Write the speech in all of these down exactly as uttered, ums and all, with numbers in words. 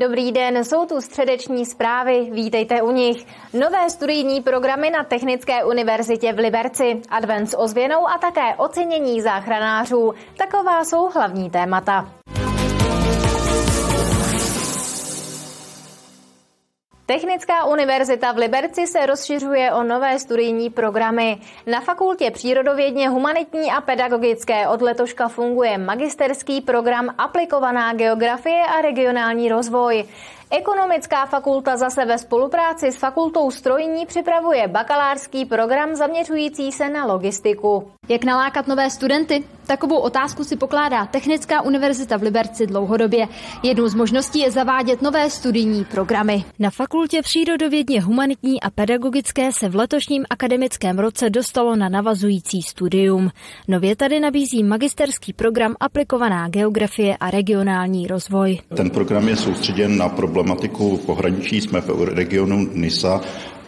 Dobrý den, jsou tu středeční zprávy, vítejte u nich. Nové studijní programy na Technické univerzitě v Liberci, advent s ozvěnou a také ocenění záchranářů. Taková jsou hlavní témata. Technická univerzita v Liberci se rozšiřuje o nové studijní programy. Na Fakultě přírodovědně humanitní a pedagogické od letoška funguje magisterský program Aplikovaná geografie a regionální rozvoj. Ekonomická fakulta zase ve spolupráci s fakultou strojní připravuje bakalářský program zaměřující se na logistiku. Jak nalákat nové studenty? Takovou otázku si pokládá Technická univerzita v Liberci dlouhodobě. Jednou z možností je zavádět nové studijní programy. Na Fakultě přírodovědně humanitní a pedagogické se v letošním akademickém roce dostalo na navazující studium. Nově tady nabízí magisterský program Aplikovaná geografie a regionální rozvoj. Ten program je soustředěn na problematiku pohraničí, jsme v regionu Nisa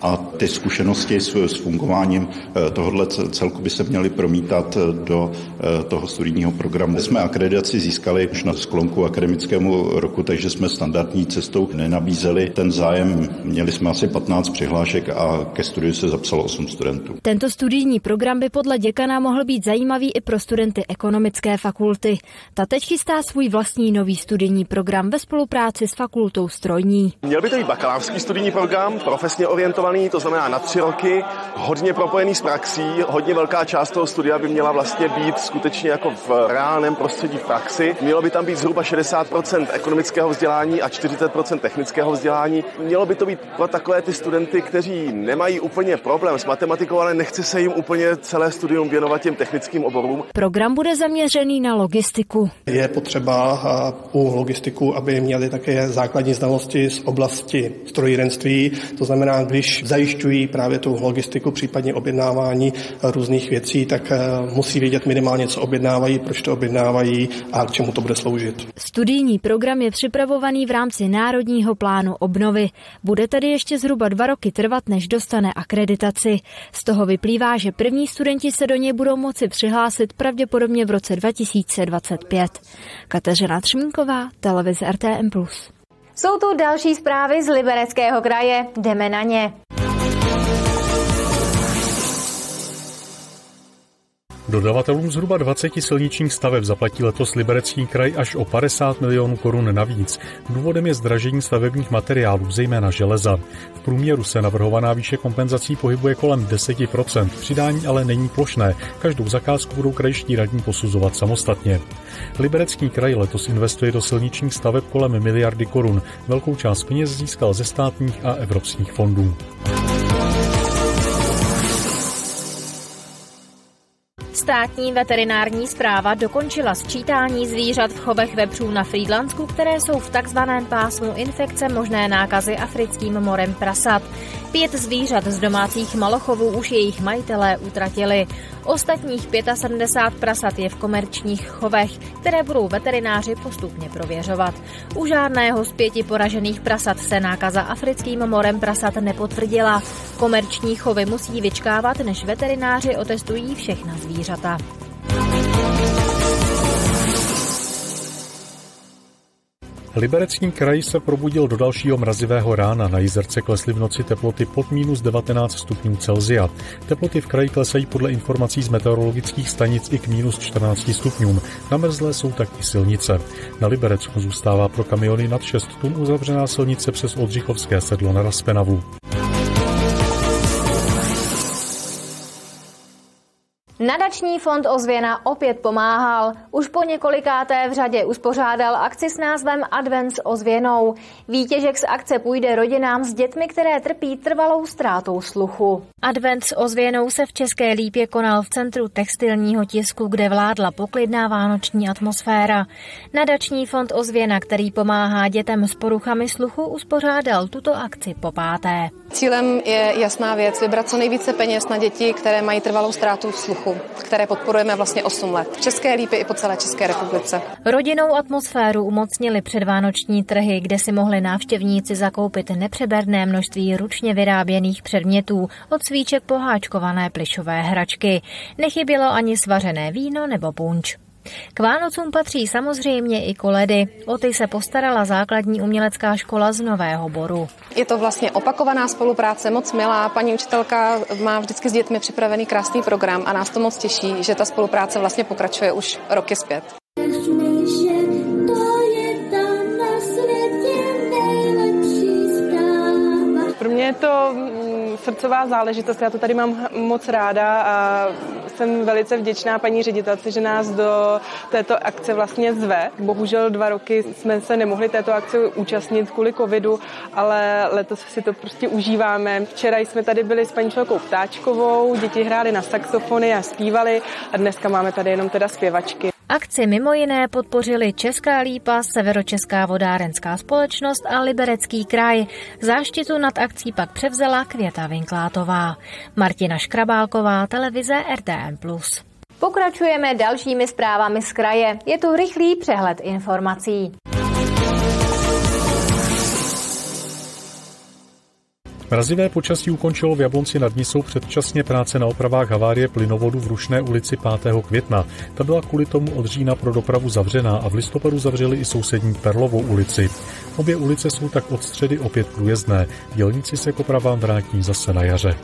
a ty zkušenosti s, s fungováním tohoto celku by se měly promítat do toho studijního programu. Jsme akreditaci získali už na sklonku akademickému roku, takže jsme standardní cestou nenabízeli ten zájem. Měli jsme asi patnáct přihlášek a ke studiu se zapsalo osm studentů. Tento studijní program by podle děkana mohl být zajímavý i pro studenty ekonomické fakulty. Ta teď chystá svůj vlastní nový studijní program ve spolupráci s fakultou strojní. Měl by to být bakalářský studijní program, profesně orientovaný, to znamená na tři roky, hodně propojený s praxí, hodně velká část toho studia by měla vlastně být skutečně jako v reálném prostředí v praxi. Mělo by tam být zhruba šedesát procent ekonomického vzdělání a čtyřicet procent technického vzdělání. Mělo by to být pro takové ty studenty, kteří nemají úplně problém s matematikou, ale nechce se jim úplně celé studium věnovat těm technickým oborům. Program bude zaměřený na logistiku. Je potřeba u logistiku, aby měli také základní znalosti z oblasti strojírenství, to znamená, když zajišťují právě tu logistiku, případně objednávání různých věcí, tak musí vědět minimálně, co objednávají, proč to objednávají a k čemu to bude sloužit. Studijní program je připravovaný v rámci Národního plánu obnovy. Bude tedy ještě zhruba dva roky trvat, než dostane akreditaci. Z toho vyplývá, že první studenti se do něj budou moci přihlásit pravděpodobně v roce dva tisíce dvacet pět. Kateřina Třmínková, televize R T M plus. Jsou tu další zprávy z Libereckého kraje, jdeme na ně. Dodavatelům zhruba dvaceti silničních staveb zaplatí letos Liberecký kraj až o padesát milionů korun navíc. Důvodem je zdražení stavebních materiálů, zejména železa. V průměru se navrhovaná výše kompenzací pohybuje kolem deset procent. Přidání ale není plošné. Každou zakázku budou krajští radní posuzovat samostatně. Liberecký kraj letos investuje do silničních staveb kolem miliardy korun. Velkou část peněz získal ze státních a evropských fondů. Státní veterinární správa dokončila sčítání zvířat v chovech vepřů na Frýdlandsku, které jsou v takzvaném pásmu infekce možné nákazy africkým morem prasat. Pět zvířat z domácích malochovů už jejich majitelé utratili. Ostatních sedmdesát pět prasat je v komerčních chovech, které budou veterináři postupně prověřovat. U žádného z pěti poražených prasat se nákaza africkým morem prasat nepotvrdila. Komerční chovy musí vyčkávat, než veterináři otestují všechna zvířata. Liberecký kraj se probudil do dalšího mrazivého rána. Na Jizerce klesly v noci teploty pod minus devatenáct stupňů Celsia. Teploty v kraji klesají podle informací z meteorologických stanic i k minus čtrnáct stupňům. Namrzlé jsou tak i silnice. Na Liberecku zůstává pro kamiony nad šest tun uzavřená silnice přes Oldřichovské sedlo na Raspenavu. Nadační fond Ozvěna opět pomáhal. Už po několikáté v řadě uspořádal akci s názvem Advent s ozvěnou. Výtěžek z akce půjde rodinám s dětmi, které trpí trvalou ztrátou sluchu. Advent s ozvěnou se v České Lípě konal v centru textilního tisku, kde vládla poklidná vánoční atmosféra. Nadační fond Ozvěna, který pomáhá dětem s poruchami sluchu, uspořádal tuto akci po páté. Cílem je jasná věc, vybrat co nejvíce peněz na děti, které mají trvalou ztrátu sluchu, které podporujeme vlastně osm let. České Lípy i po celé České republice. Rodinnou atmosféru umocnili předvánoční trhy, kde si mohli návštěvníci zakoupit nepřeberné množství ručně vyráběných předmětů, od svíček po háčkované plyšové hračky. Nechybělo ani svařené víno nebo punč. K Vánocům patří samozřejmě i koledy. O ty se postarala Základní umělecká škola z Nového Boru. Je to vlastně opakovaná spolupráce, moc milá. Paní učitelka má vždycky s dětmi připravený krásný program a nás to moc těší, že ta spolupráce vlastně pokračuje už roky zpět. Pro mě je to srdcová záležitost, já to tady mám moc ráda a jsem velice vděčná paní ředitelce, že nás do této akce vlastně zve. Bohužel dva roky jsme se nemohli této akci účastnit kvůli covidu, ale letos si to prostě užíváme. Včera jsme tady byli s paní Čelkou Ptáčkovou, děti hrály na saxofony a zpívali a dneska máme tady jenom teda zpěvačky. Akci mimo jiné podpořili Česká Lípa, Severočeská vodárenská společnost a Liberecký kraj. Záštitu nad akcí pak převzala Květa Vinklátová. Martina Škrabálková, televize er té em plus. Pokračujeme dalšími zprávami z kraje. Je tu rychlý přehled informací. Mrazivé počasí ukončilo v Jablonci nad Nisou předčasně práce na opravách havárie plynovodu v Rušné ulici pátého května. Ta byla kvůli tomu od října pro dopravu zavřená a v listopadu zavřeli i sousední Perlovou ulici. Obě ulice jsou tak od středy opět průjezdné. Dělníci se k opravám vrátí zase na jaře.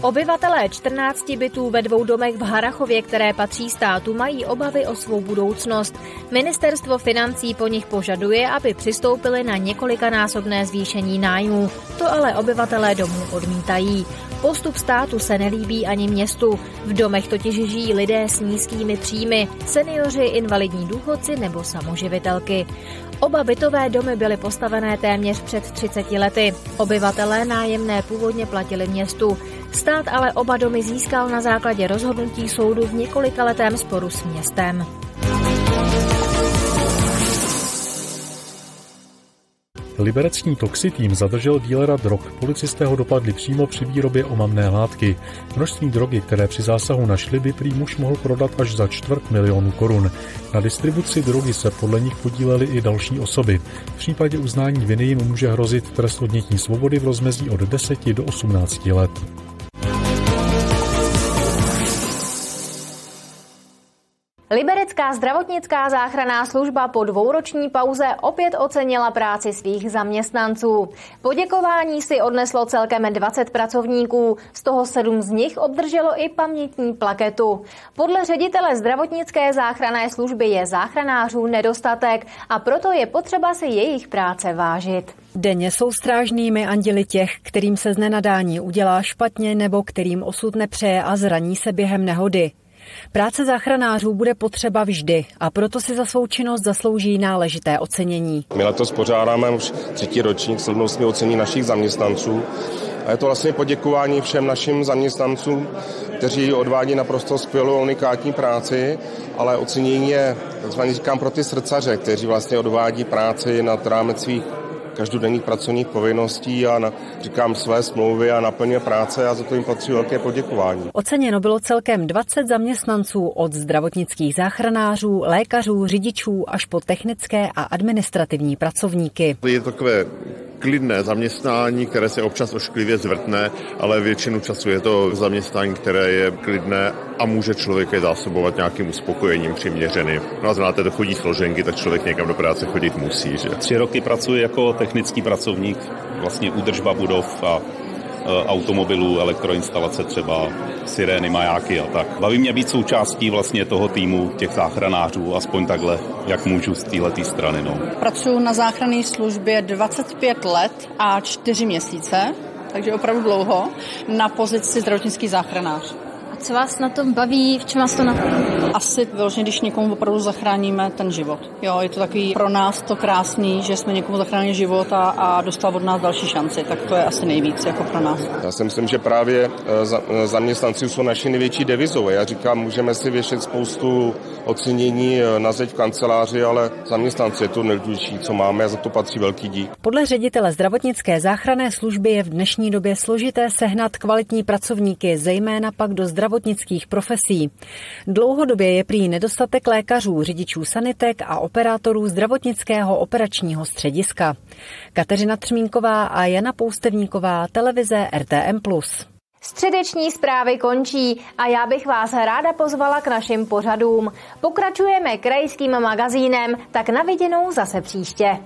Obyvatelé čtrnácti bytů ve dvou domech v Harachově, které patří státu, mají obavy o svou budoucnost. Ministerstvo financí po nich požaduje, aby přistoupili na několikanásobné zvýšení nájmů. To ale obyvatelé domů odmítají. Postup státu se nelíbí ani městu. V domech totiž žijí lidé s nízkými příjmy, senioři, invalidní důchodci nebo samoživitelky. Oba bytové domy byly postavené téměř před třiceti lety. Obyvatelé nájemné původně platili městu. Stát ale oba domy získal na základě rozhodnutí soudu v několikaletém sporu s městem. Liberecký toxitým zadržel dílera drog. Policisté ho dopadli přímo při výrobě omamné látky. Množství drogy, které při zásahu našli, by prý muž mohl prodat až za čtvrt milionu korun. Na distribuci drogy se podle nich podílely i další osoby. V případě uznání viny jim může hrozit trest odnětí svobody v rozmezí od deseti do osmnácti let. Liberecká zdravotnická záchranná služba po dvouroční pauze opět ocenila práci svých zaměstnanců. Poděkování si odneslo celkem dvacet pracovníků, z toho sedm z nich obdrželo i pamětní plaketu. Podle ředitele zdravotnické záchranné služby je záchranářů nedostatek a proto je potřeba si jejich práce vážit. Denně jsou strážnými anděli těch, kterým se z nenadání udělá špatně nebo kterým osud nepřeje a zraní se během nehody. Práce záchranářů bude potřeba vždy a proto si za svou činnost zaslouží náležité ocenění. My letos pořádáme už třetí ročník slavnostní ocení našich zaměstnanců a je to vlastně poděkování všem našim zaměstnancům, kteří odvádí naprosto skvělou unikátní práci, ale ocenění je, takzvaně říkám, pro ty srdcaře, kteří vlastně odvádí práci nad rámec svých každodenních pracovních povinností a na, říkám své smlouvy a naplně práce a za to jim patří velké poděkování. Oceněno bylo celkem dvacet zaměstnanců od zdravotnických záchranářů, lékařů, řidičů až po technické a administrativní pracovníky. Je to takové klidné zaměstnání, které se občas ošklivě zvrtne, ale většinu času je to zaměstnání, které je klidné a může člověka zásobovat nějakým uspokojením přiměřeným. No a znáte, to chodí složenky, tak člověk někam do práce chodit musí. Že? Tři roky pracuji jako technický pracovník, vlastně údržba budov a automobilů, elektroinstalace třeba, sirény, majáky a tak. Baví mě být součástí vlastně toho týmu těch záchranářů, aspoň takhle, jak můžu z téhletý strany. No. Pracuji na záchranné službě dvacet pět let a čtyři měsíce, takže opravdu dlouho, na pozici zdravotnický záchranář. A co vás na tom baví, v čem vás to napadá? Asi vyloženě, když někomu opravdu zachráníme ten život. Jo, je to takový pro nás to krásný, že jsme někomu zachránili život a, a dostal od nás další šanci, tak to je asi nejvíc jako pro nás. Já si myslím, že právě zaměstnanci jsou naši největší devizou. Já říkám, můžeme si věšet spoustu ocenění na zeď v kanceláři, ale zaměstnanci je to nejdůležitější, co máme a za to patří velký dík. Podle ředitele zdravotnické záchranné služby je v dnešní době složité sehnat kvalitní pracovníky, zejména pak do zdravotnických profesí. Dlouhodobě je prý nedostatek lékařů, řidičů sanitek a operátorů zdravotnického operačního střediska. Kateřina Třmínková a Jana Poustevníková, televize er té em plus. Středeční zprávy končí a já bych vás ráda pozvala k našim pořadům. Pokračujeme krajským magazínem, tak na viděnou zase příště.